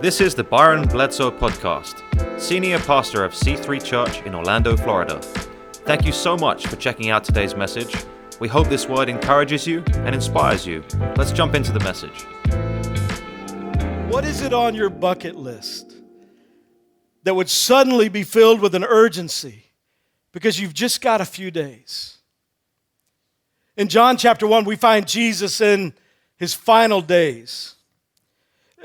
This is the Byron Bledsoe Podcast, Senior Pastor of C3 Church in Orlando, Florida. Thank you so much for checking out today's message. We hope this word encourages you and inspires you. Let's jump into the message. What is it on your bucket list that would suddenly be filled with an urgency because you've just got a few days? In John chapter 1, we find Jesus in his final days.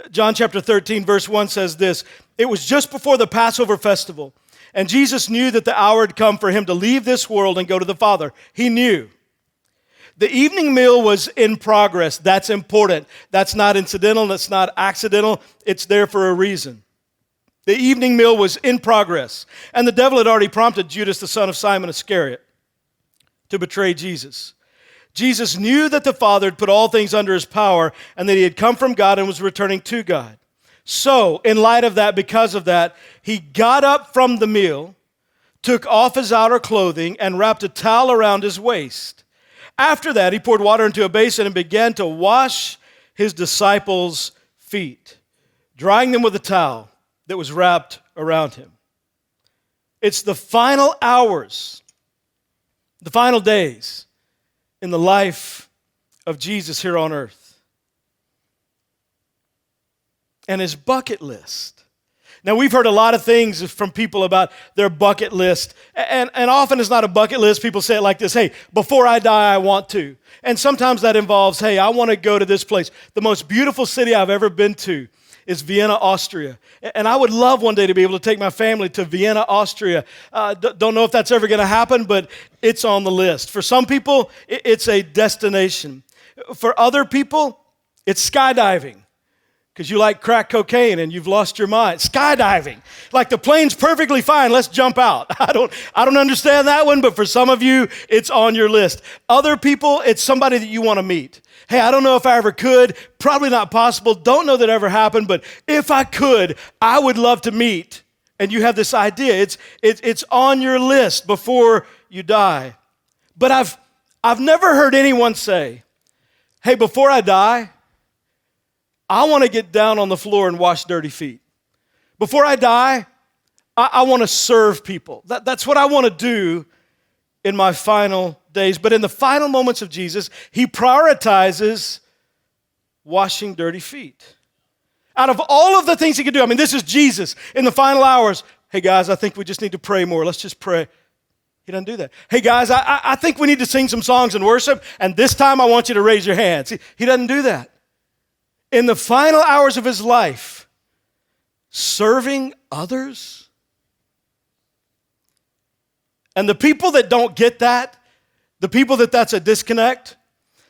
John chapter 13, verse 1 says this: "It was just before the Passover festival, and Jesus knew that the hour had come for him to leave this world and go to the Father." He knew. The evening meal was in progress. That's important. That's not incidental. That's not accidental. It's there for a reason. The evening meal was in progress, and the devil had already prompted Judas, the son of Simon Iscariot, to betray Jesus. Jesus knew that the Father had put all things under his power and that he had come from God and was returning to God. So, in light of that, because of that, he got up from the meal, took off his outer clothing, and wrapped a towel around his waist. After that, he poured water into a basin and began to wash his disciples' feet, drying them with a towel that was wrapped around him. It's the final hours, the final days in the life of Jesus here on earth. And his bucket list. Now, we've heard a lot of things from people about their bucket list. And often it's not a bucket list. People say it like this: "Hey, before I die, I want to." And sometimes that involves, "Hey, I want to go to this place." The most beautiful city I've ever been to is Vienna, Austria. And I would love one day to be able to take my family to Vienna, Austria. Don't know if that's ever going to happen, but it's on the list. For some people, it's a destination. For other people, it's skydiving, because you like crack cocaine and you've lost your mind. Skydiving. Like, the plane's perfectly fine, let's jump out. I don't understand that one, but for some of you, it's on your list. Other people, it's somebody that you want to meet. "Hey, I don't know if I ever could, probably not possible, don't know that ever happened, but if I could, I would love to meet." And you have this idea. It's on your list before you die. But I've never heard anyone say, "Hey, before I die, I want to get down on the floor and wash dirty feet. Before I die, I want to serve people. That's what I want to do in my final days." But in the final moments of Jesus, he prioritizes washing dirty feet. Out of all of the things he could do, I mean, this is Jesus in the final hours. "Hey, guys, I think we just need to pray more. Let's just pray." He doesn't do that. "Hey, guys, I think we need to sing some songs and worship, and this time I want you to raise your hands." He doesn't do that. In the final hours of his life, serving others. And the people that don't get that, the people that that's a disconnect,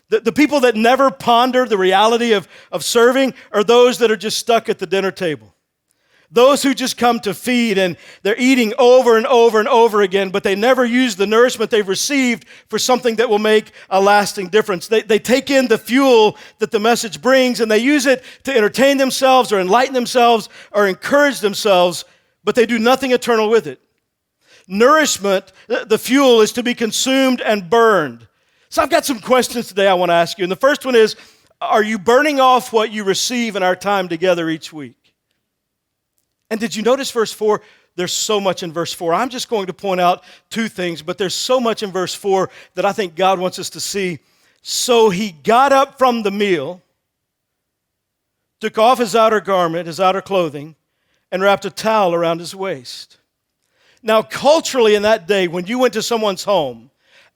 the people that never ponder the reality of serving, are those that are just stuck at the dinner table. Those who just come to feed, and they're eating over and over and over again, but they never use the nourishment they've received for something that will make a lasting difference. They take in the fuel that the message brings, and they use it to entertain themselves or enlighten themselves or encourage themselves, but they do nothing eternal with it. Nourishment, the fuel, is to be consumed and burned. So I've got some questions today I want to ask you. And the first one is, are you burning off what you receive in our time together each week? And did you notice verse 4? There's so much in verse 4. I'm just going to point out two things, but there's so much in verse 4 that I think God wants us to see. So he got up from the meal, took off his outer garment, his outer clothing, and wrapped a towel around his waist. Now, culturally in that day, when you went to someone's home,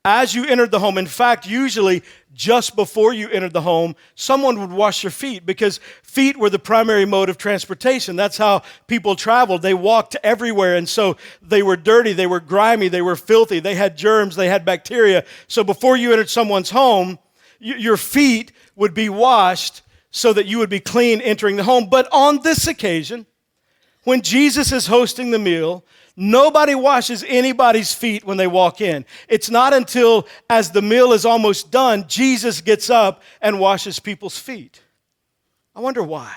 as you entered the home, in fact, usually just before you entered the home, someone would wash your feet, because feet were the primary mode of transportation. That's how people traveled. They walked everywhere, and so they were dirty, they were grimy, they were filthy, they had germs, they had bacteria. So before you entered someone's home, your feet would be washed so that you would be clean entering the home. But on this occasion, when Jesus is hosting the meal, nobody washes anybody's feet when they walk in. It's not until, as the meal is almost done, Jesus gets up and washes people's feet. I wonder why.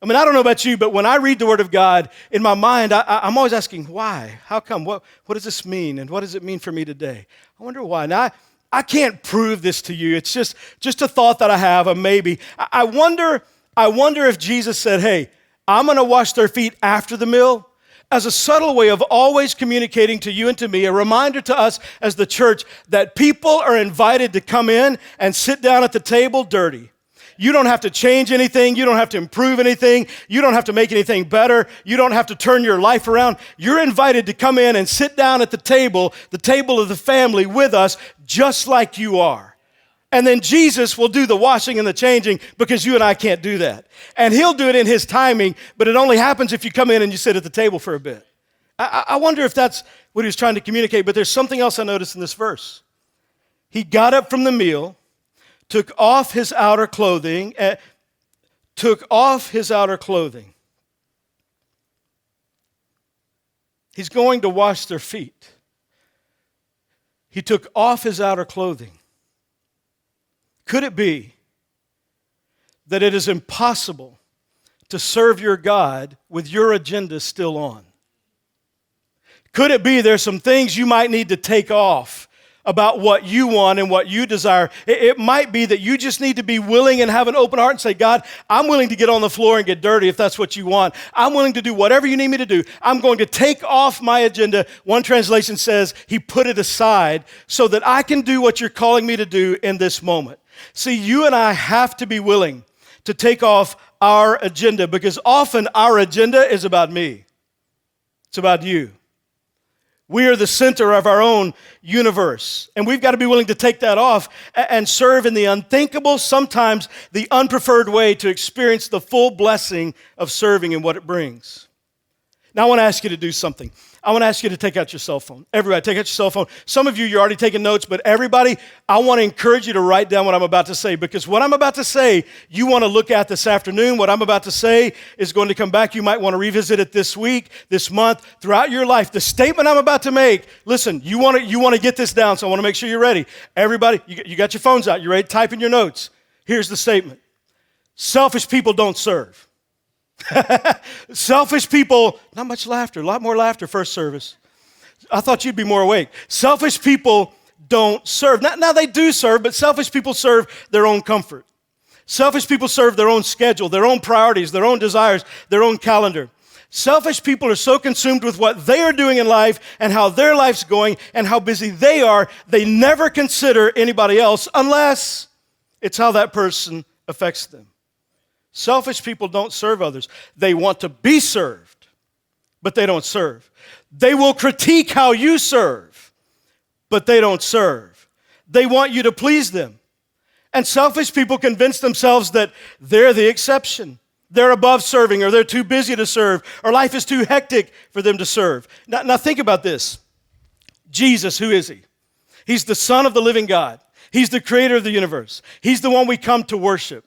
I mean, I don't know about you, but when I read the Word of God, in my mind, I'm always asking, why? How come? What does this mean? And what does it mean for me today? I wonder why. Now, I can't prove this to you. It's just a thought that I have, a maybe. I wonder I wonder if Jesus said, hey, I'm going to wash their feet after the meal as a subtle way of always communicating to you and to me, a reminder to us as the church that people are invited to come in and sit down at the table dirty. You don't have to change anything. You don't have to improve anything. You don't have to make anything better. You don't have to turn your life around. You're invited to come in and sit down at the table of the family with us, just like you are. And then Jesus will do the washing and the changing because you and I can't do that. And he'll do it in his timing, but it only happens if you come in and you sit at the table for a bit. I wonder if that's what he was trying to communicate, but there's something else I noticed in this verse. He got up from the meal, took off his outer clothing. He's going to wash their feet. He took off his outer clothing. Could it be that it is impossible to serve your God with your agenda still on? Could it be there's some things you might need to take off about what you want and what you desire? It might be that you just need to be willing and have an open heart and say, God, I'm willing to get on the floor and get dirty if that's what you want. I'm willing to do whatever you need me to do. I'm going to take off my agenda. One translation says he put it aside so that I can do what you're calling me to do in this moment. See, you and I have to be willing to take off our agenda because often our agenda is about me. It's about you. We are the center of our own universe, and we've got to be willing to take that off and serve in the unthinkable, sometimes the unpreferred way to experience the full blessing of serving and what it brings. Now, I want to ask you to do something. I want to ask you to take out your cell phone. Everybody, take out your cell phone. Some of you, you're already taking notes, but everybody, I want to encourage you to write down what I'm about to say, because what I'm about to say, you want to look at this afternoon. What I'm about to say is going to come back. You might want to revisit it this week, this month, throughout your life. The statement I'm about to make, listen, you want to get this down, so I want to make sure you're ready. Everybody, you got your phones out. You ready? Type in your notes. Here's the statement. Selfish people don't serve. Selfish people, not much laughter, a lot more laughter first service. I thought you'd be more awake. Selfish people don't serve. Now they do serve, but selfish people serve their own comfort. Selfish people serve their own schedule, their own priorities, their own desires, their own calendar. Selfish people are so consumed with what they are doing in life and how their life's going and how busy they are, they never consider anybody else unless it's how that person affects them. Selfish people don't serve others. They want to be served, but they don't serve. They will critique how you serve, but they don't serve. They want you to please them. And selfish people convince themselves that they're the exception. They're above serving, or they're too busy to serve, or life is too hectic for them to serve. Now think about this. Jesus, who is he? He's the Son of the living God. He's the creator of the universe. He's the one we come to worship.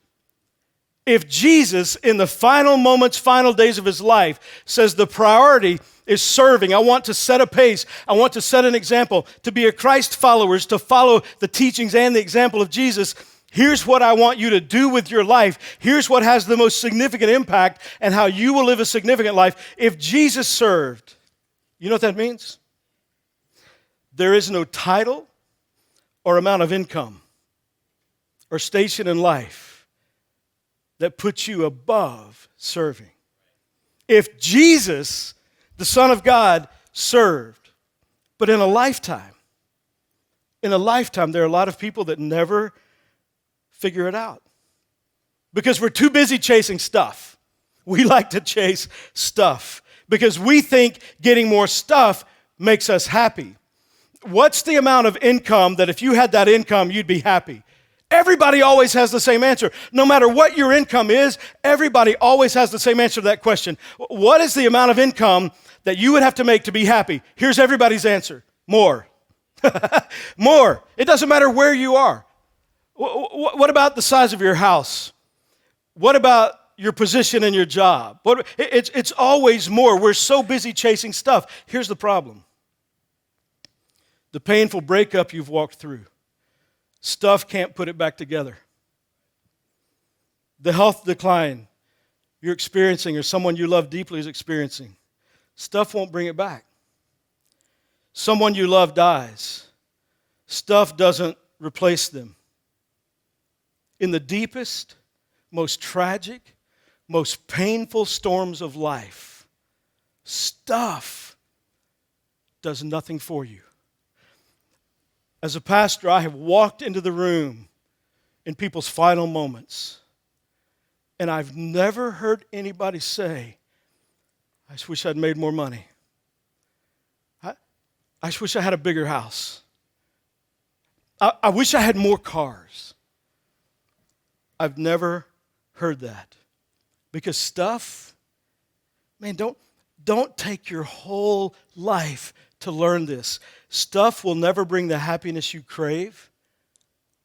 If Jesus, in the final moments, final days of his life, says the priority is serving, I want to set a pace, I want to set an example, to be a Christ follower, to follow the teachings and the example of Jesus, here's what I want you to do with your life, here's what has the most significant impact and how you will live a significant life. If Jesus served, you know what that means? There is no title or amount of income or station in life that puts you above serving. If Jesus, the Son of God, served, but in a lifetime, there are a lot of people that never figure it out because we're too busy chasing stuff. We like to chase stuff because we think getting more stuff makes us happy. What's the amount of income that if you had that income, you'd be happy? Everybody always has the same answer. No matter what your income is, everybody always has the same answer to that question. What is the amount of income that you would have to make to be happy? Here's everybody's answer. More. More. It doesn't matter where you are. What about the size of your house? What about your position in your job? It's always more. We're so busy chasing stuff. Here's the problem. The painful breakup you've walked through. Stuff can't put it back together. The health decline you're experiencing or someone you love deeply is experiencing, stuff won't bring it back. Someone you love dies. Stuff doesn't replace them. In the deepest, most tragic, most painful storms of life, stuff does nothing for you. As a pastor, I have walked into the room in people's final moments, and I've never heard anybody say, I just wish I'd made more money. I just wish I had a bigger house. I wish I had more cars. I've never heard that. Because stuff, man, don't take your whole life to learn this. Stuff will never bring the happiness you crave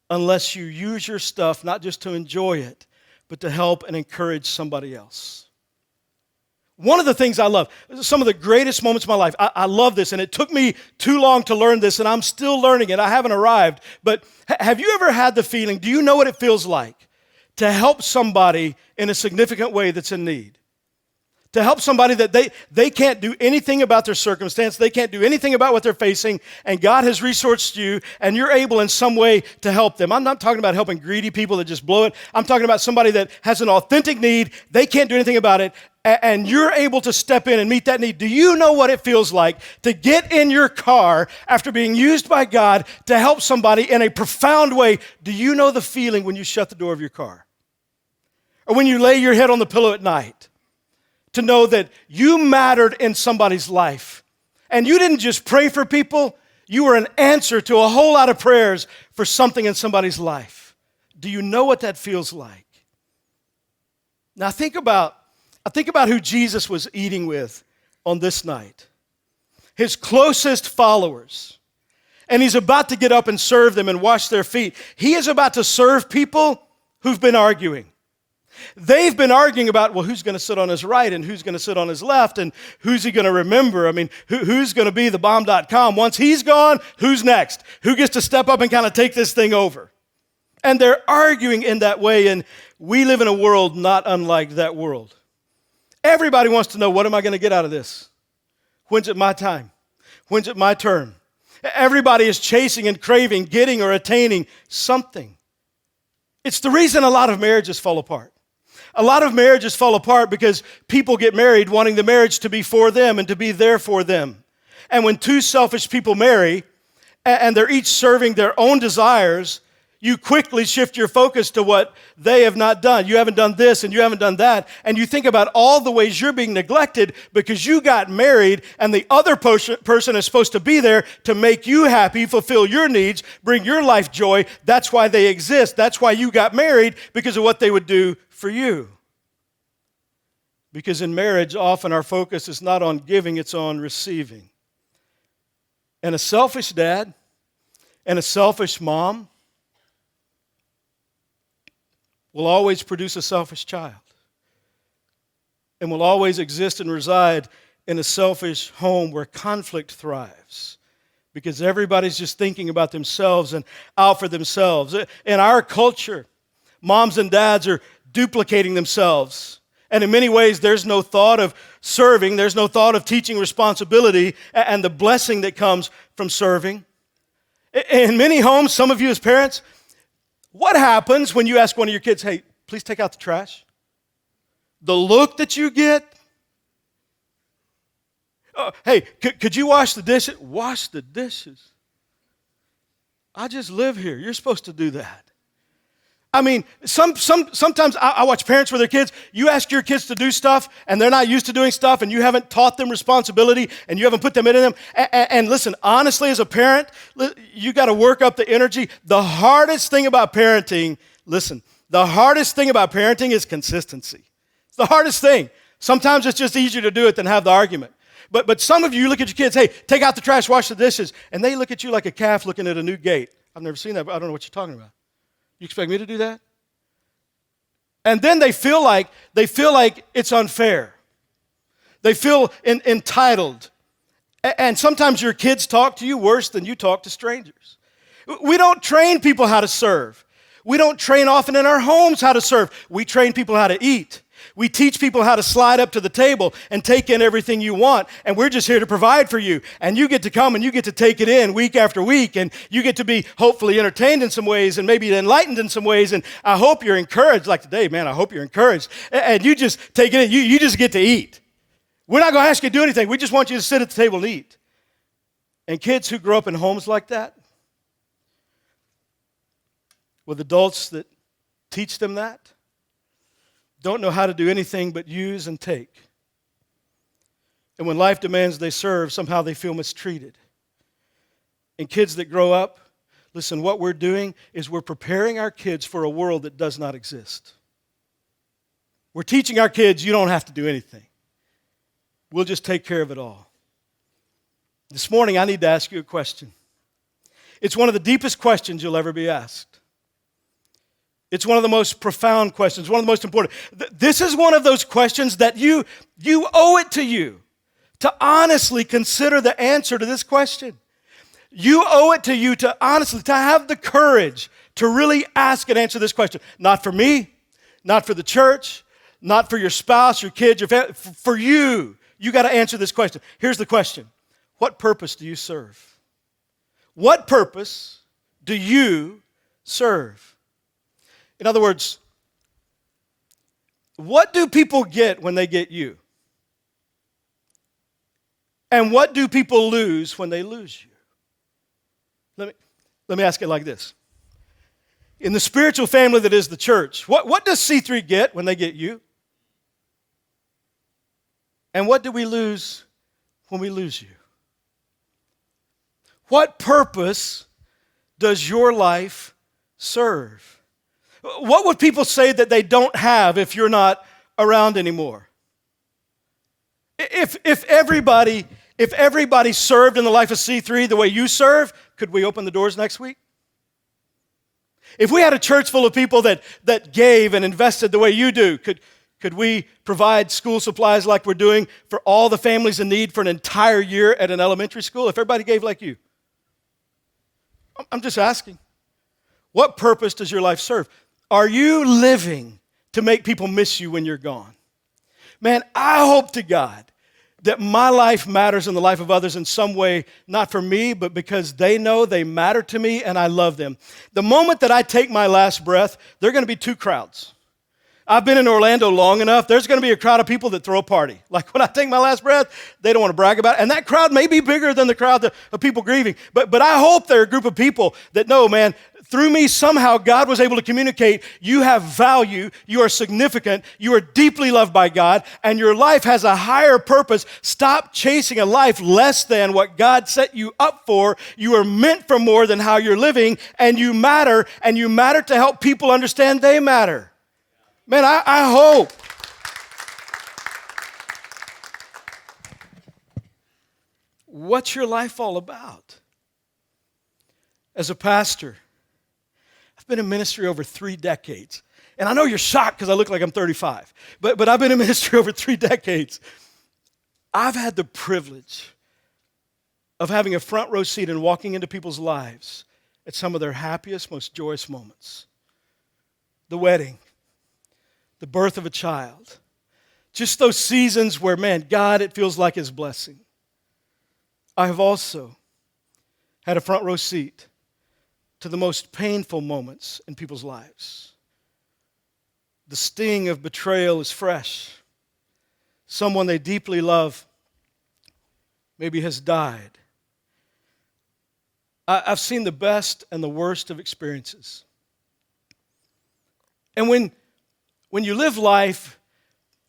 unless you use your stuff not just to enjoy it, but to help and encourage somebody else. One of the things I love, some of the greatest moments of my life, I love this, and it took me too long to learn this, and I'm still learning it. I haven't arrived, but have you ever had the feeling, do you know what it feels like to help somebody in a significant way that's in need? To help somebody that they can't do anything about their circumstance, they can't do anything about what they're facing, and God has resourced you, and you're able in some way to help them. I'm not talking about helping greedy people that just blow it. I'm talking about somebody that has an authentic need, they can't do anything about it, and you're able to step in and meet that need. Do you know what it feels like to get in your car after being used by God to help somebody in a profound way? Do you know the feeling when you shut the door of your car? Or when you lay your head on the pillow at night? To know that you mattered in somebody's life. And you didn't just pray for people, you were an answer to a whole lot of prayers for something in somebody's life. Do you know what that feels like? Now think about who Jesus was eating with on this night. His closest followers. And he's about to get up and serve them and wash their feet. He is about to serve people who've been arguing. They've been arguing about, well, who's going to sit on his right and who's going to sit on his left and who's he going to remember? I mean, who's going to be the bomb.com? Once he's gone, who's next? Who gets to step up and kind of take this thing over? And they're arguing in that way, and we live in a world not unlike that world. Everybody wants to know, what am I going to get out of this? When's it my time? When's it my turn? Everybody is chasing and craving, getting or attaining something. It's the reason a lot of marriages fall apart. A lot of marriages fall apart because people get married wanting the marriage to be for them and to be there for them. And when two selfish people marry and they're each serving their own desires, you quickly shift your focus to what they have not done. You haven't done this and you haven't done that. And you think about all the ways you're being neglected because you got married and the other person is supposed to be there to make you happy, fulfill your needs, bring your life joy. That's why they exist. That's why you got married, because of what they would do for you. Because in marriage, often our focus is not on giving, it's on receiving. And a selfish dad and a selfish mom will always produce a selfish child and will always exist and reside in a selfish home where conflict thrives, because everybody's just thinking about themselves and out for themselves. In our culture, moms and dads are duplicating themselves, and in many ways there's no thought of serving, there's no thought of teaching responsibility and the blessing that comes from serving. In many homes, some of you as parents, what happens when you ask one of your kids, hey, please take out the trash? The look that you get. Hey, could you wash the dishes? Wash the dishes. I just live here. You're supposed to do that. I mean, sometimes I watch parents with their kids. You ask your kids to do stuff, and they're not used to doing stuff, and you haven't taught them responsibility, and you haven't put them in them. And listen, honestly, as a parent, you got to work up the energy. The hardest thing about parenting, listen, the hardest thing about parenting is consistency. It's the hardest thing. Sometimes it's just easier to do it than have the argument. But some of you look at your kids, hey, take out the trash, wash the dishes, and they look at you like a calf looking at a new gate. I've never seen that, but I don't know what you're talking about. You expect me to do that? And then they feel like it's unfair. They feel entitled. And sometimes your kids talk to you worse than you talk to strangers. We don't train people how to serve. We don't train often in our homes how to serve. We train people how to eat. We teach people how to slide up to the table and take in everything you want, and we're just here to provide for you. And you get to come and you get to take it in week after week, and you get to be hopefully entertained in some ways and maybe enlightened in some ways, and I hope you're encouraged. Like today, man, I hope you're encouraged. And you just take it in. You just get to eat. We're not going to ask you to do anything. We just want you to sit at the table and eat. And kids who grow up in homes like that, with adults that teach them that, don't know how to do anything but use and take. And when life demands they serve, somehow they feel mistreated. And kids that grow up, listen, what we're doing is we're preparing our kids for a world that does not exist. We're teaching our kids you don't have to do anything. We'll just take care of it all. This morning, I need to ask you a question. It's one of the deepest questions you'll ever be asked. It's one of the most profound questions, one of the most important. This is one of those questions that you owe it to you to honestly consider the answer to this question. You owe it to you to honestly, to have the courage to really ask and answer this question. Not for me, not for the church, not for your spouse, your kids, your family, for you. You got to answer this question. Here's the question. What purpose do you serve? What purpose do you serve? In other words, what do people get when they get you? And what do people lose when they lose you? Let me ask it like this. In the spiritual family that is the church, what does C3 get when they get you? And what do we lose when we lose you? What purpose does your life serve? What would people say that they don't have if you're not around anymore? If everybody served in the life of C3 the way you serve, could we open the doors next week? If we had a church full of people that gave and invested the way you do, could we provide school supplies like we're doing for all the families in need for an entire year at an elementary school? If everybody gave like you? I'm just asking. What purpose does your life serve? Are you living to make people miss you when you're gone? Man, I hope to God that my life matters in the life of others in some way, not for me, but because they know they matter to me and I love them. The moment that I take my last breath, there are going to be two crowds. I've been in Orlando long enough. There's going to be a crowd of people that throw a party. Like when I take my last breath, they don't want to brag about it. And that crowd may be bigger than the crowd of people grieving. But I hope there are a group of people that know, man, through me somehow God was able to communicate, you have value, you are significant, you are deeply loved by God, and your life has a higher purpose. Stop chasing a life less than what God set you up for. You are meant for more than how you're living, and you matter to help people understand they matter. Man, I hope. What's your life all about? As a pastor, I've been in ministry over 3 decades. And I know you're shocked because I look like I'm 35. But I've been in ministry over 3 decades. I've had the privilege of having a front row seat and walking into people's lives at some of their happiest, most joyous moments. The wedding. The birth of a child. Just those seasons where, man, God, it feels like His blessing. I have also had a front row seat to the most painful moments in people's lives. The sting of betrayal is fresh. Someone they deeply love maybe has died. I've seen the best and the worst of experiences. And when you live life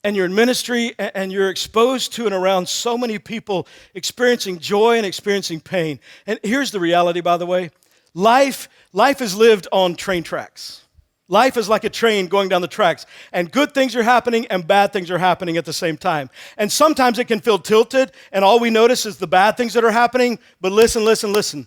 and you're in ministry and you're exposed to and around so many people experiencing joy and experiencing pain, and here's the reality, by the way, life is lived on train tracks. Life is like a train going down the tracks, and good things are happening and bad things are happening at the same time. And sometimes it can feel tilted, and all we notice is the bad things that are happening, but listen.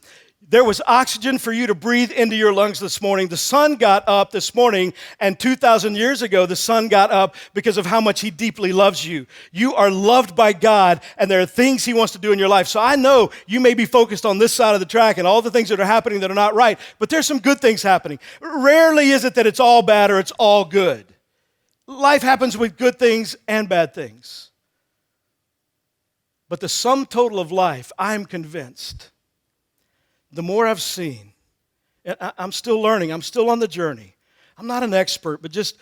There was oxygen for you to breathe into your lungs this morning. The sun got up this morning, and 2,000 years ago, the sun got up because of how much He deeply loves you. You are loved by God, and there are things He wants to do in your life. So I know you may be focused on this side of the track and all the things that are happening that are not right, but there's some good things happening. Rarely is it that it's all bad or it's all good. Life happens with good things and bad things. But the sum total of life, I'm convinced, the more I've seen, and I'm still learning, I'm still on the journey. I'm not an expert, but just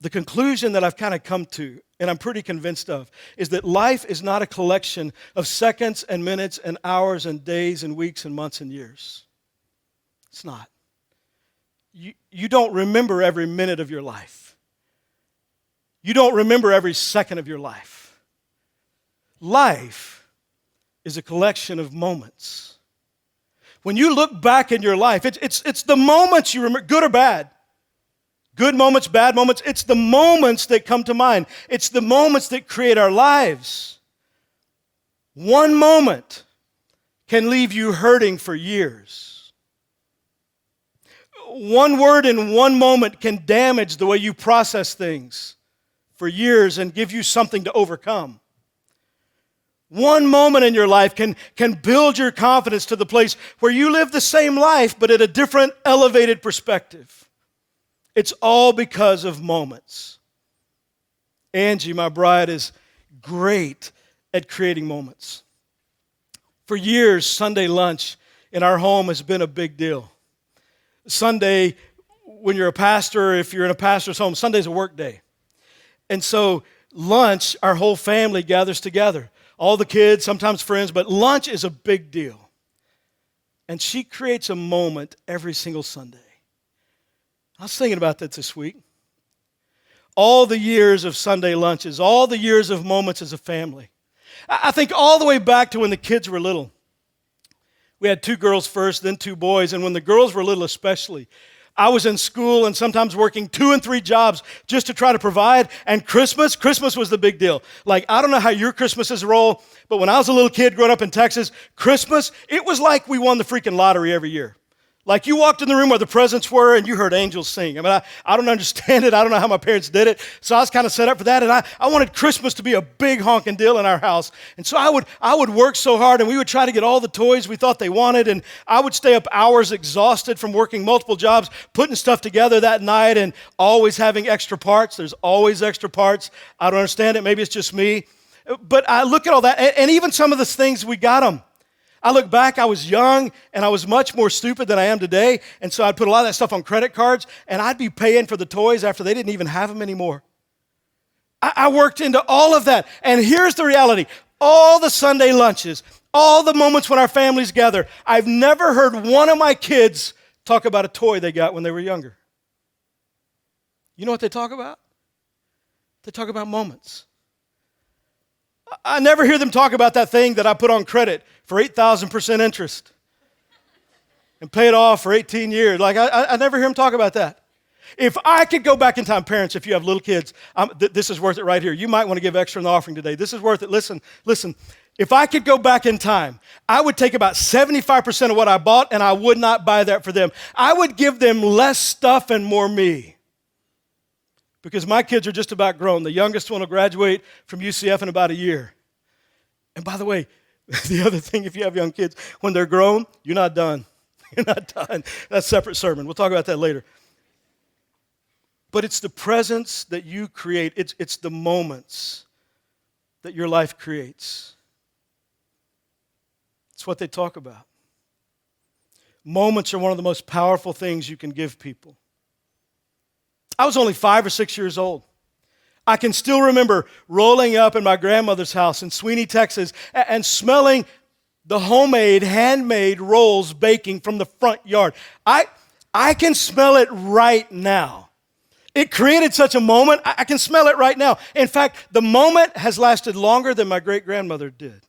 the conclusion that I've kind of come to, and I'm pretty convinced of, is that life is not a collection of seconds and minutes and hours and days and weeks and months and years. It's not. You don't remember every minute of your life. You don't remember every second of your life. Life is a collection of moments. When you look back in your life, it's the moments you remember, good or bad. Good moments, bad moments, it's the moments that come to mind. It's the moments that create our lives. One moment can leave you hurting for years. One word in one moment can damage the way you process things for years and give you something to overcome. One moment in your life can build your confidence to the place where you live the same life but at a different, elevated perspective. It's all because of moments. Angie, my bride, is great at creating moments. For years, Sunday lunch in our home has been a big deal. Sunday, when you're a pastor, if you're in a pastor's home, Sunday's a work day. And so lunch, our whole family gathers together. All the kids, sometimes friends, but lunch is a big deal. And she creates a moment every single Sunday. I was thinking about that this week. All the years of Sunday lunches, all the years of moments as a family. I think all the way back to when the kids were little. We had two girls first, then two boys, and when the girls were little especially, I was in school and sometimes working 2 and 3 jobs just to try to provide, and Christmas was the big deal. Like, I don't know how your Christmases roll, but when I was a little kid growing up in Texas, Christmas, it was like we won the freaking lottery every year. Like you walked in the room where the presents were and you heard angels sing. I mean, I don't understand it. I don't know how my parents did it. So I was kind of set up for that. And I wanted Christmas to be a big honking deal in our house. And so I would work so hard and we would try to get all the toys we thought they wanted. And I would stay up hours exhausted from working multiple jobs, putting stuff together that night and always having extra parts. There's always extra parts. I don't understand it. Maybe it's just me. But I look at all that and even some of the things we got them. I look back, I was young, and I was much more stupid than I am today, and so I'd put a lot of that stuff on credit cards, and I'd be paying for the toys after they didn't even have them anymore. I worked into all of that, and here's the reality. All the Sunday lunches, all the moments when our families gather, I've never heard one of my kids talk about a toy they got when they were younger. You know what they talk about? They talk about moments. I never hear them talk about that thing that I put on credit for 8,000% interest and pay it off for 18 years. Like, I never hear them talk about that. If I could go back in time, parents, if you have little kids, this is worth it right here. You might want to give extra in the offering today. This is worth it. Listen. If I could go back in time, I would take about 75% of what I bought, and I would not buy that for them. I would give them less stuff and more me. Because my kids are just about grown. The youngest one will graduate from UCF in about a year. And by the way, the other thing, if you have young kids, when they're grown, you're not done. You're not done. That's a separate sermon. We'll talk about that later. But it's the presence that you create. It's the moments that your life creates. It's what they talk about. Moments are one of the most powerful things you can give people. I was only 5 or 6 years old. I can still remember rolling up in my grandmother's house in Sweeny, Texas, and smelling the homemade, handmade rolls baking from the front yard. I can smell it right now. It created such a moment. I can smell it right now. In fact, the moment has lasted longer than my great-grandmother did.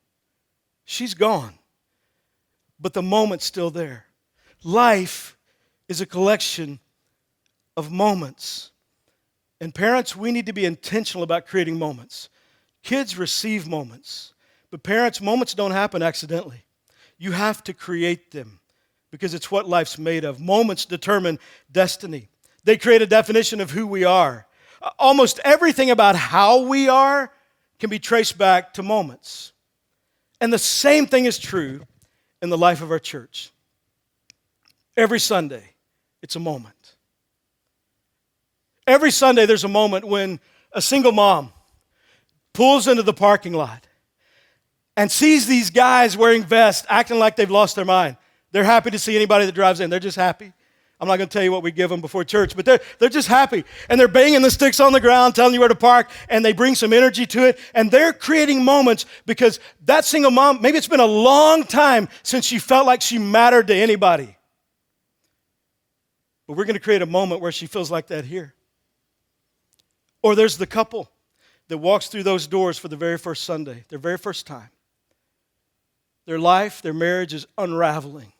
She's gone, but the moment's still there. Life is a collection of moments. And parents, we need to be intentional about creating moments. Kids receive moments, but parents, moments don't happen accidentally. You have to create them because it's what life's made of. Moments determine destiny. They create a definition of who we are. Almost everything about how we are can be traced back to moments. And the same thing is true in the life of our church. Every Sunday, it's a moment. Every Sunday there's a moment when a single mom pulls into the parking lot and sees these guys wearing vests, acting like they've lost their mind. They're happy to see anybody that drives in. They're just happy. I'm not going to tell you what we give them before church, but they're just happy. And they're banging the sticks on the ground, telling you where to park, and they bring some energy to it. And they're creating moments because that single mom, maybe it's been a long time since she felt like she mattered to anybody. But we're going to create a moment where she feels like that here. Or there's the couple that walks through those doors for the very first Sunday, their very first time. Their life, their marriage is unraveling.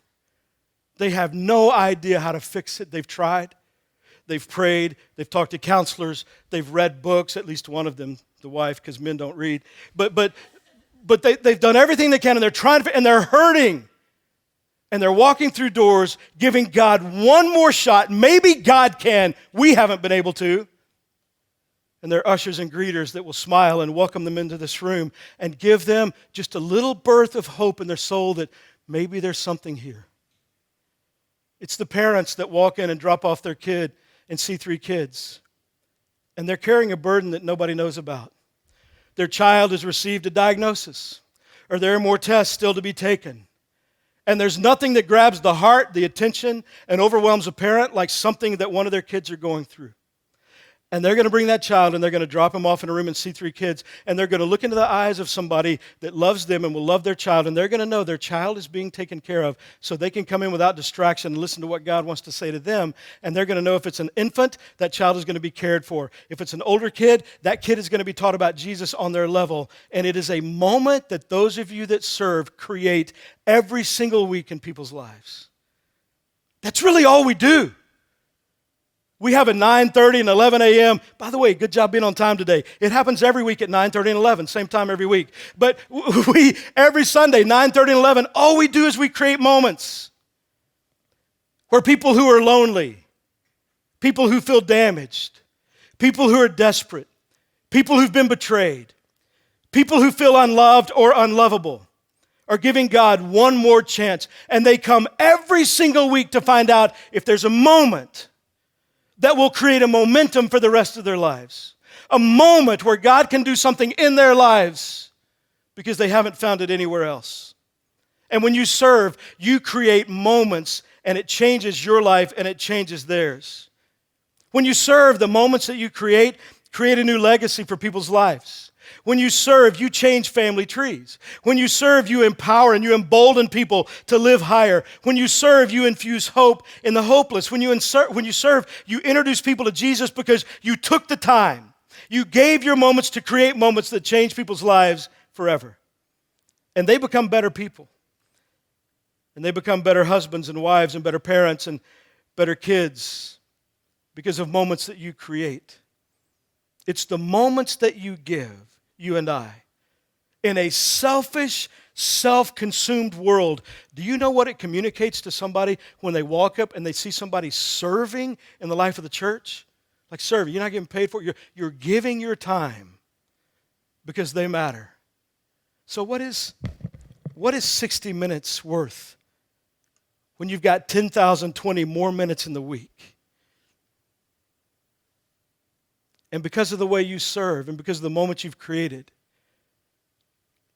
They have no idea how to fix it. They've tried. They've prayed. They've talked to counselors. They've read books, at least one of them, the wife, because men don't read. But they've done everything they can, and they're trying to, and they're hurting. And they're walking through doors, giving God one more shot. Maybe God can. We haven't been able to. And there are ushers and greeters that will smile and welcome them into this room and give them just a little birth of hope in their soul that maybe there's something here. It's the parents that walk in and drop off their kid and see three kids. And they're carrying a burden that nobody knows about. Their child has received a diagnosis, or there are more tests still to be taken. And there's nothing that grabs the heart, the attention, and overwhelms a parent like something that one of their kids are going through. And they're going to bring that child and they're going to drop him off in a room and see three kids. And they're going to look into the eyes of somebody that loves them and will love their child. And they're going to know their child is being taken care of so they can come in without distraction and listen to what God wants to say to them. And they're going to know if it's an infant, that child is going to be cared for. If it's an older kid, that kid is going to be taught about Jesus on their level. And it is a moment that those of you that serve create every single week in people's lives. That's really all we do. We have a 9:30 and 11 a.m. By the way, good job being on time today. It happens every week at 9:30 and 11, same time every week. But we, every Sunday, 9:30 and 11, all we do is we create moments where people who are lonely, people who feel damaged, people who are desperate, people who've been betrayed, people who feel unloved or unlovable, are giving God one more chance. And they come every single week to find out if there's a moment that will create a momentum for the rest of their lives. A moment where God can do something in their lives because they haven't found it anywhere else. And when you serve, you create moments and it changes your life and it changes theirs. When you serve, the moments that you create a new legacy for people's lives. When you serve, you change family trees. When you serve, you empower and you embolden people to live higher. When you serve, you infuse hope in the hopeless. When you serve, you introduce people to Jesus because you took the time. You gave your moments to create moments that change people's lives forever. And they become better people. And they become better husbands and wives and better parents and better kids because of moments that you create. It's the moments that you give. You and I, in a selfish, self-consumed world, do you know what it communicates to somebody when they walk up and they see somebody serving in the life of the church? Like serving, you're not getting paid for it, you're giving your time because they matter. So what is 60 minutes worth when you've got 10,020 more minutes in the week? And because of the way you serve and because of the moment you've created,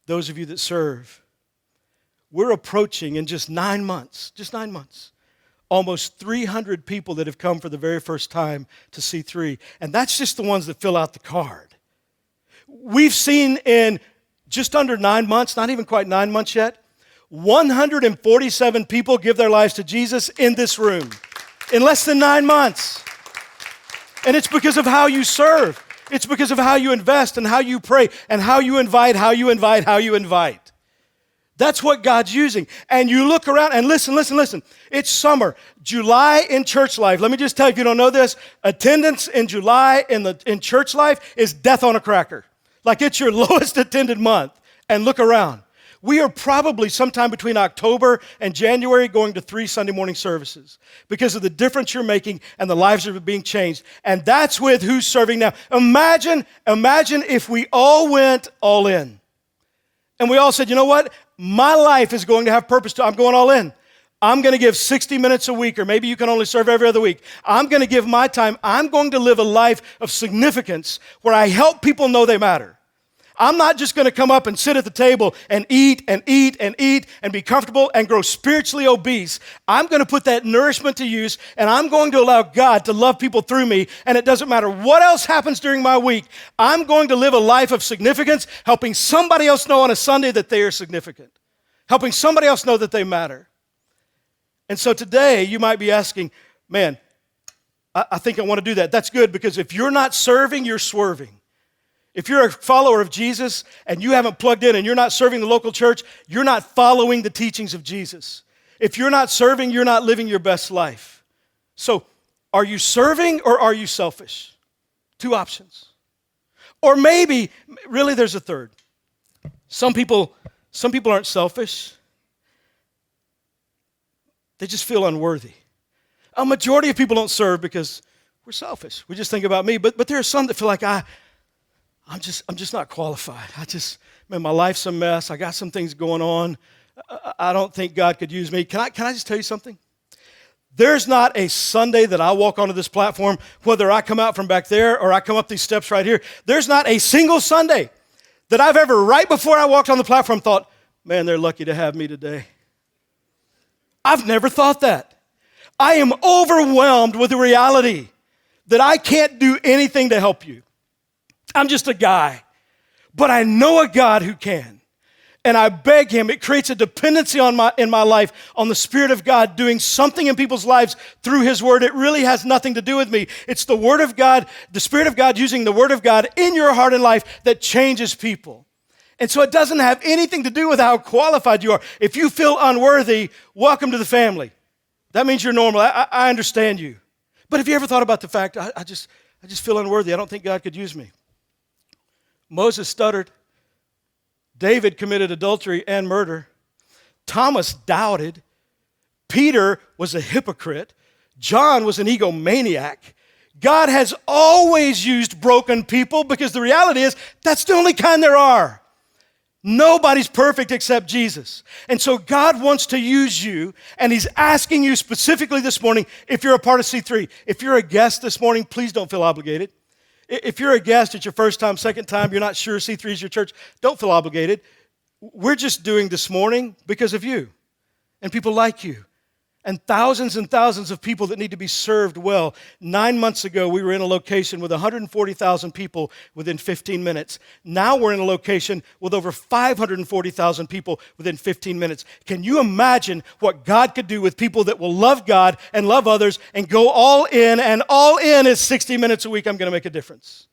those of you that serve, we're approaching in just nine months, almost 300 people that have come for the very first time to C3. And that's just the ones that fill out the card. We've seen in just under 9 months, not even quite 9 months yet, 147 people give their lives to Jesus in this room in less than 9 months. And it's because of how you serve. It's because of how you invest and how you pray and how you invite. That's what God's using. And you look around and listen. It's summer. July in church life. Let me just tell you, if you don't know this, attendance in July in church life is death on a cracker. Like it's your lowest attended month. And look around. We are probably sometime between October and January going to 3 Sunday morning services because of the difference you're making and the lives are being changed. And that's with who's serving now. Imagine if we all went all in and we all said, you know what? My life is going to have purpose. I'm going all in. I'm going to give 60 minutes a week, or maybe you can only serve every other week. I'm going to give my time. I'm going to live a life of significance where I help people know they matter. I'm not just going to come up and sit at the table and eat and be comfortable and grow spiritually obese. I'm going to put that nourishment to use, and I'm going to allow God to love people through me, and it doesn't matter what else happens during my week. I'm going to live a life of significance, helping somebody else know on a Sunday that they are significant, helping somebody else know that they matter. And so today you might be asking, man, I think I want to do that. That's good, because if you're not serving, you're swerving. If you're a follower of Jesus and you haven't plugged in and you're not serving the local church, you're not following the teachings of Jesus. If you're not serving, you're not living your best life. So are you serving or are you selfish? Two options. Or maybe, really there's a third. Some people aren't selfish. They just feel unworthy. A majority of people don't serve because we're selfish. We just think about me. But there are some that feel like I'm just not qualified. My life's a mess. I got some things going on. I don't think God could use me. Can I just tell you something? There's not a Sunday that I walk onto this platform, whether I come out from back there or I come up these steps right here, there's not a single Sunday that I've ever, right before I walked on the platform, thought, man, they're lucky to have me today. I've never thought that. I am overwhelmed with the reality that I can't do anything to help you. I'm just a guy, but I know a God who can, and I beg him. It creates a dependency in my life on the Spirit of God doing something in people's lives through his word. It really has nothing to do with me. It's the word of God, the Spirit of God using the word of God in your heart and life that changes people. And so it doesn't have anything to do with how qualified you are. If you feel unworthy, welcome to the family. That means you're normal. I understand you. But have you ever thought about the fact, I just feel unworthy. I don't think God could use me. Moses stuttered. David committed adultery and murder. Thomas doubted. Peter was a hypocrite. John was an egomaniac. God has always used broken people, because the reality is that's the only kind there are. Nobody's perfect except Jesus. And so God wants to use you, and he's asking you specifically this morning if you're a part of C3. If you're a guest this morning, please don't feel obligated. If you're a guest, it's your first time, second time, you're not sure C3 is your church, don't feel obligated. We're just doing this morning because of you and people like you and thousands of people that need to be served well. 9 months ago, we were in a location with 140,000 people within 15 minutes. Now we're in a location with over 540,000 people within 15 minutes. Can you imagine what God could do with people that will love God and love others and go all in? And all in is 60 minutes a week. I'm going to make a difference.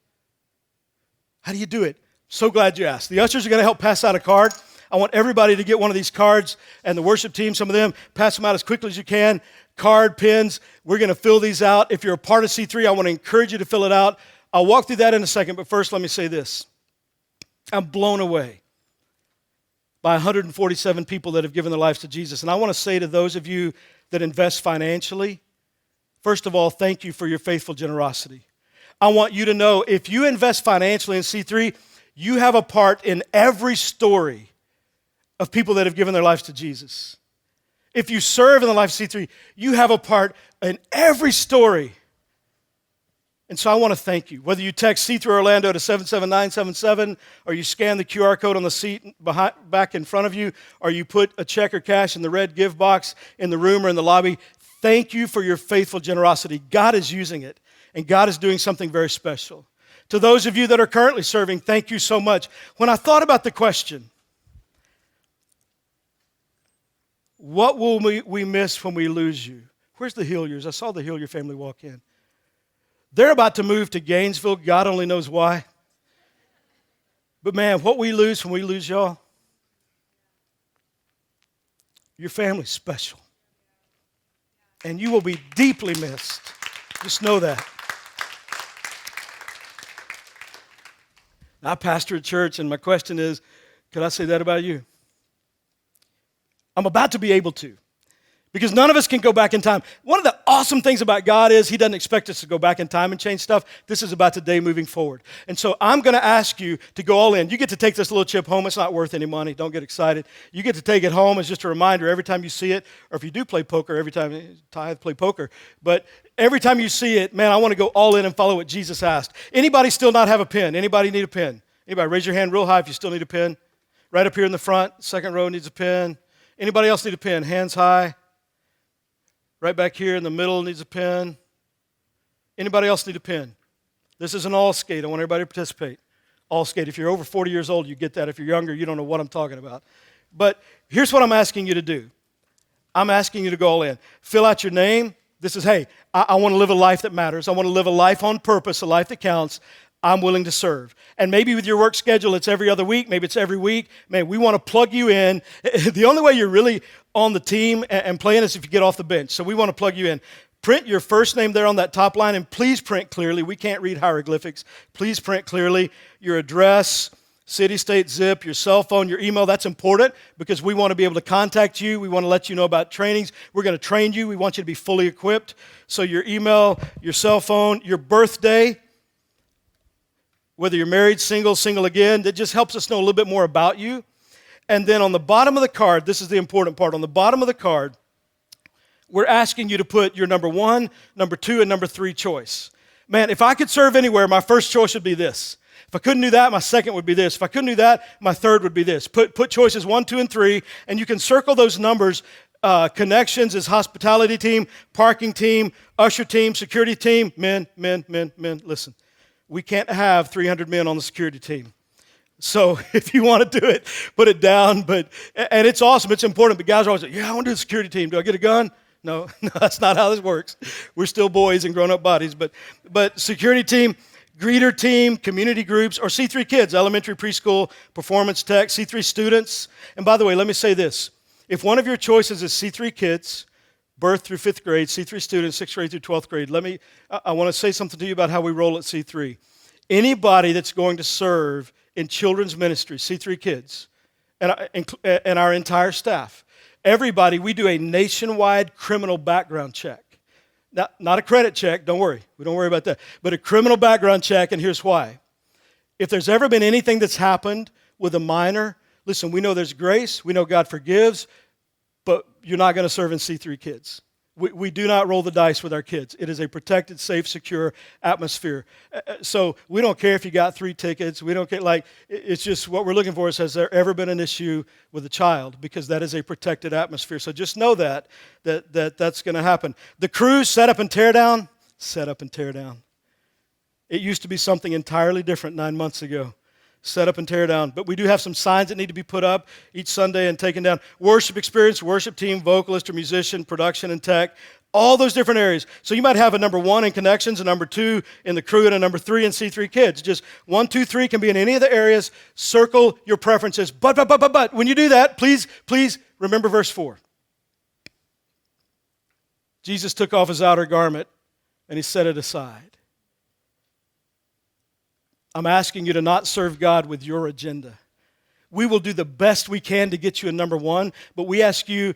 How do you do it? So glad you asked. The ushers are going to help pass out a card. I want everybody to get one of these cards, and the worship team, some of them, pass them out as quickly as you can. Card, pins, we're going to fill these out. If you're a part of C3, I want to encourage you to fill it out. I'll walk through that in a second, but first let me say this. I'm blown away by 147 people that have given their lives to Jesus, and I want to say to those of you that invest financially, first of all, thank you for your faithful generosity. I want you to know if you invest financially in C3, you have a part in every story of people that have given their lives to Jesus. If you serve in the life of C3, you have a part in every story. And so I want to thank you. Whether you text C3 Orlando to 77977, or you scan the QR code on the seat back in front of you, or you put a check or cash in the red give box in the room or in the lobby, thank you for your faithful generosity. God is using it, and God is doing something very special. To those of you that are currently serving, thank you so much. When I thought about the question, what will we miss when we lose you? Where's the Hilliers? I saw the Hillier family walk in. They're about to move to Gainesville. God only knows why. But man, what we lose when we lose y'all, your family's special. And you will be deeply missed. Just know that. I pastor a church, and my question is, could I say that about you? I'm about to be able to, because none of us can go back in time. One of the awesome things about God is He doesn't expect us to go back in time and change stuff. This is about today moving forward. And so I'm going to ask you to go all in. You get to take this little chip home. It's not worth any money. Don't get excited. You get to take it home as just a reminder every time you see it, or if you do play poker, every time, tithe, play poker. But every time you see it, man, I want to go all in and follow what Jesus asked. Anybody still not have a pen? Anybody need a pen? Anybody? Raise your hand real high if you still need a pen. Right up here in the front, second row needs a pen. Anybody else need a pen? Hands high. Right back here in the middle needs a pen. Anybody else need a pen? This is an all skate. I want everybody to participate. All skate. If you're over 40 years old, you get that. If you're younger, you don't know what I'm talking about. But here's what I'm asking you to do. I'm asking you to go all in. Fill out your name. This is, hey, I want to live a life that matters. I want to live a life on purpose, a life that counts. I'm willing to serve. And maybe with your work schedule, it's every other week. Maybe it's every week. Man, we want to plug you in. The only way you're really on the team and playing is if you get off the bench. So we want to plug you in. Print your first name there on that top line, and please print clearly. We can't read hieroglyphics. Please print clearly your address, city, state, zip, your cell phone, your email. That's important because we want to be able to contact you. We want to let you know about trainings. We're going to train you. We want you to be fully equipped. So your email, your cell phone, your birthday, whether you're married, single, single again, that just helps us know a little bit more about you. And then on the bottom of the card, this is the important part, on the bottom of the card, we're asking you to put your number one, number two, and number three choice. Man, if I could serve anywhere, my first choice would be this. If I couldn't do that, my second would be this. If I couldn't do that, my third would be this. Put choices one, two, and three, and you can circle those numbers. Connections is hospitality team, parking team, usher team, security team. Men, listen. We can't have 300 men on the security team. So if you want to do it, put it down. And it's awesome. It's important. But guys are always like, yeah, I want to do the security team. Do I get a gun? No, that's not how this works. We're still boys and grown-up bodies. But security team, greeter team, community groups, or C3 kids, elementary, preschool, performance tech, C3 students. And by the way, let me say this. If one of your choices is C3 kids, birth through 5th grade, C3 students, 6th grade through 12th grade. I want to say something to you about how we roll at C3. Anybody that's going to serve in children's ministry, C3 kids, and our entire staff, everybody, we do a nationwide criminal background check. Not a credit check, don't worry. We don't worry about that. But a criminal background check, and here's why. If there's ever been anything that's happened with a minor, listen, we know there's grace. We know God forgives. But you're not going to serve in C3 kids. We do not roll the dice with our kids. It is a protected, safe, secure atmosphere. So we don't care if you got 3 tickets. We don't care. It's just what we're looking for is, has there ever been an issue with a child? Because that is a protected atmosphere. So just know that's going to happen. The crew, set up and tear down. It used to be something entirely different 9 months ago. Set up and tear down. But we do have some signs that need to be put up each Sunday and taken down. Worship experience, worship team, vocalist or musician, production and tech, all those different areas. So you might have a number one in connections, a number two in the crew, and a number three in C3 kids. Just 1, 2, 3 can be in any of the areas. Circle your preferences. But when you do that, please remember verse 4. Jesus took off his outer garment and he set it aside. I'm asking you to not serve God with your agenda. We will do the best we can to get you a number one, but we ask you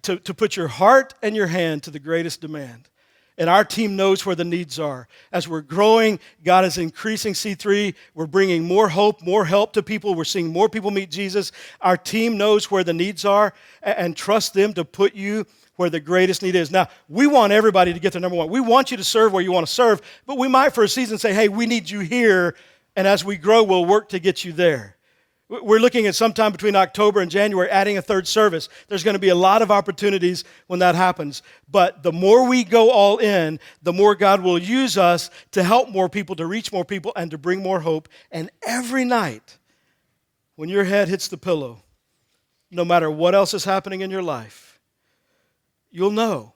to put your heart and your hand to the greatest demand. And our team knows where the needs are. As we're growing, God is increasing C3. We're bringing more hope, more help to people. We're seeing more people meet Jesus. Our team knows where the needs are, and trust them to put you where the greatest need is. Now, we want everybody to get their number one. We want you to serve where you want to serve, but we might for a season say, hey, we need you here, and as we grow, we'll work to get you there. We're looking at sometime between October and January, adding a third service. There's going to be a lot of opportunities when that happens. But the more we go all in, the more God will use us to help more people, to reach more people, and to bring more hope. And every night, when your head hits the pillow, no matter what else is happening in your life, you'll know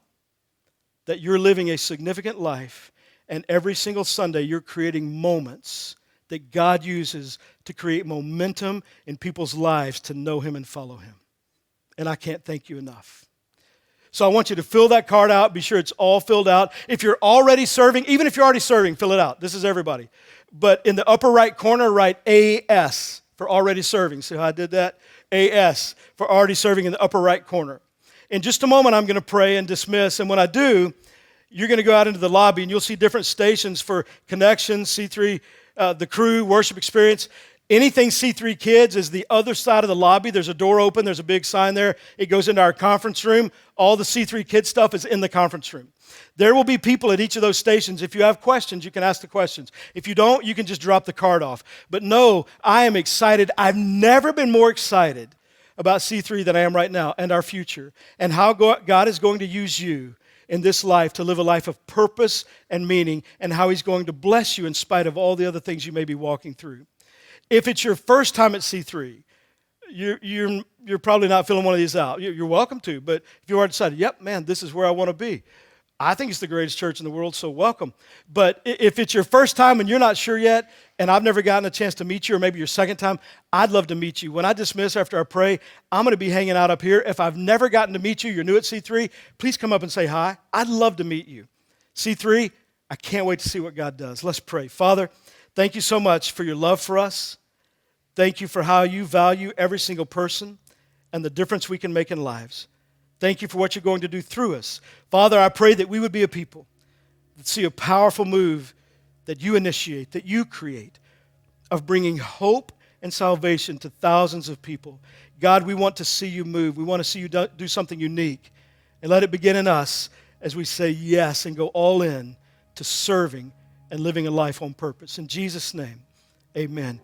that you're living a significant life, and every single Sunday you're creating moments that God uses to create momentum in people's lives to know Him and follow Him. And I can't thank you enough. So I want you to fill that card out. Be sure it's all filled out. If you're already serving, even if you're already serving, fill it out. This is everybody. But in the upper right corner, write AS for already serving. See how I did that? AS for already serving in the upper right corner. In just a moment, I'm going to pray and dismiss. And when I do, you're going to go out into the lobby, and you'll see different stations for Connections, C3, the Crew, Worship Experience. Anything C3 Kids is the other side of the lobby. There's a door open. There's a big sign there. It goes into our conference room. All the C3 Kids stuff is in the conference room. There will be people at each of those stations. If you have questions, you can ask the questions. If you don't, you can just drop the card off. But no, I am excited. I've never been more excited about C3 than I am right now, and our future, and how God is going to use you in this life to live a life of purpose and meaning, and how he's going to bless you in spite of all the other things you may be walking through. If it's your first time at C3, you're probably not filling one of these out. You're welcome to, but if you already decided, yep, man, this is where I want to be, I think it's the greatest church in the world, so welcome. But if it's your first time and you're not sure yet, and I've never gotten a chance to meet you, or maybe your second time, I'd love to meet you. When I dismiss after I pray, I'm going to be hanging out up here. If I've never gotten to meet you, you're new at C3, please come up and say hi. I'd love to meet you. C3, I can't wait to see what God does. Let's pray. Father, thank you so much for your love for us. Thank you for how you value every single person and the difference we can make in lives. Thank you for what you're going to do through us. Father, I pray that we would be a people that see a powerful move that you initiate, that you create, of bringing hope and salvation to thousands of people. God, we want to see you move. We want to see you do something unique. And let it begin in us as we say yes and go all in to serving and living a life on purpose. In Jesus' name, amen.